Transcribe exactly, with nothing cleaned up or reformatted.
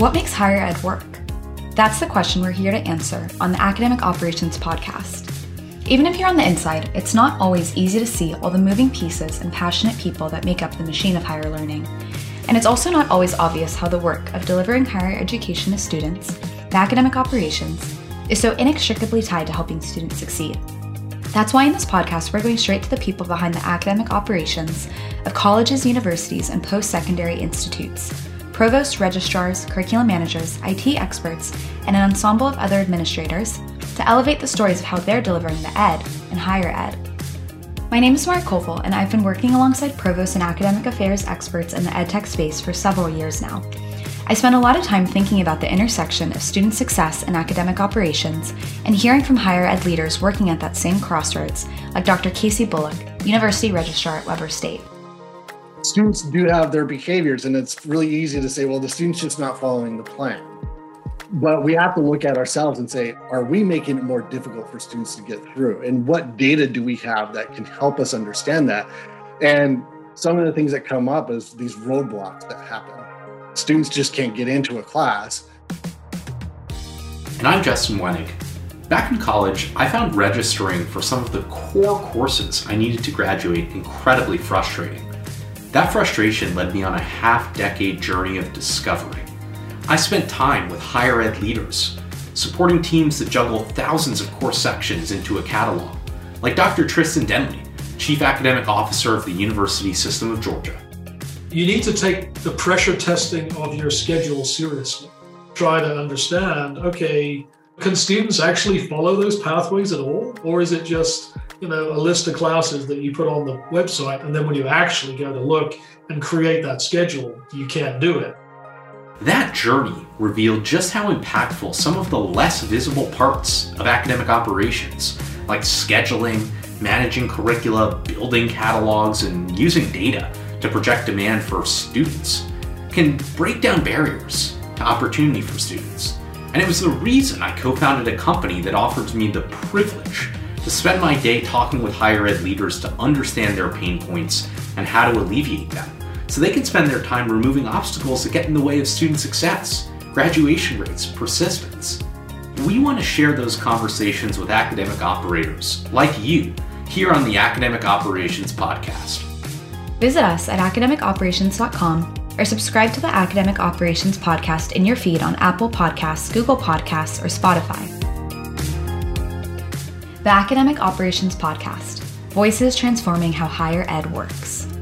What makes higher ed work? That's the question we're here to answer on the Academic Operations Podcast. Even if you're on the inside, it's not always easy to see all the moving pieces and passionate people that make up the machine of higher learning. And it's also not always obvious how the work of delivering higher education to students, the academic operations, is so inextricably tied to helping students succeed. That's why in this podcast, we're going straight to the people behind the academic operations of colleges, universities, and post-secondary institutes, provosts, registrars, curriculum managers, I T experts, and an ensemble of other administrators to elevate the stories of how they're delivering the ed and higher ed. My name is Mara Koval, and I've been working alongside provosts and academic affairs experts in the edtech space for several years now. I spent a lot of time thinking about the intersection of student success and academic operations and hearing from higher ed leaders working at that same crossroads, like Doctor Casey Bullock, University Registrar at Weber State. Students do have their behaviors, and it's really easy to say, well, the student's just not following the plan. But we have to look at ourselves and say, are we making it more difficult for students to get through? And what data do we have that can help us understand that? And some of the things that come up is these roadblocks that happen. Students just can't get into a class. And I'm Justin Wenig. Back in college, I found registering for some of the core courses I needed to graduate incredibly frustrating. That frustration led me on a half-decade journey of discovery. I spent time with higher ed leaders, supporting teams that juggle thousands of course sections into a catalog, like Doctor Tristan Denley, Chief Academic Officer of the University System of Georgia. You need to take the pressure testing of your schedule seriously. Try to understand, okay, can students actually follow those pathways at all? Or is it just, you know, a list of classes that you put on the website, and then when you actually go to look and create that schedule, you can't do it? That journey revealed just how impactful some of the less visible parts of academic operations, like scheduling, managing curricula, building catalogs, and using data to project demand for students, can break down barriers to opportunity for students. And it was the reason I co-founded a company that offered me the privilege to spend my day talking with higher ed leaders to understand their pain points and how to alleviate them, so they can spend their time removing obstacles that get in the way of student success, graduation rates, persistence. We want to share those conversations with academic operators, like you, here on the Academic Operations Podcast. Visit us at academic operations dot com or subscribe to the Academic Operations Podcast in your feed on Apple Podcasts, Google Podcasts, or Spotify. The Academic Operations Podcast, voices transforming how higher ed works.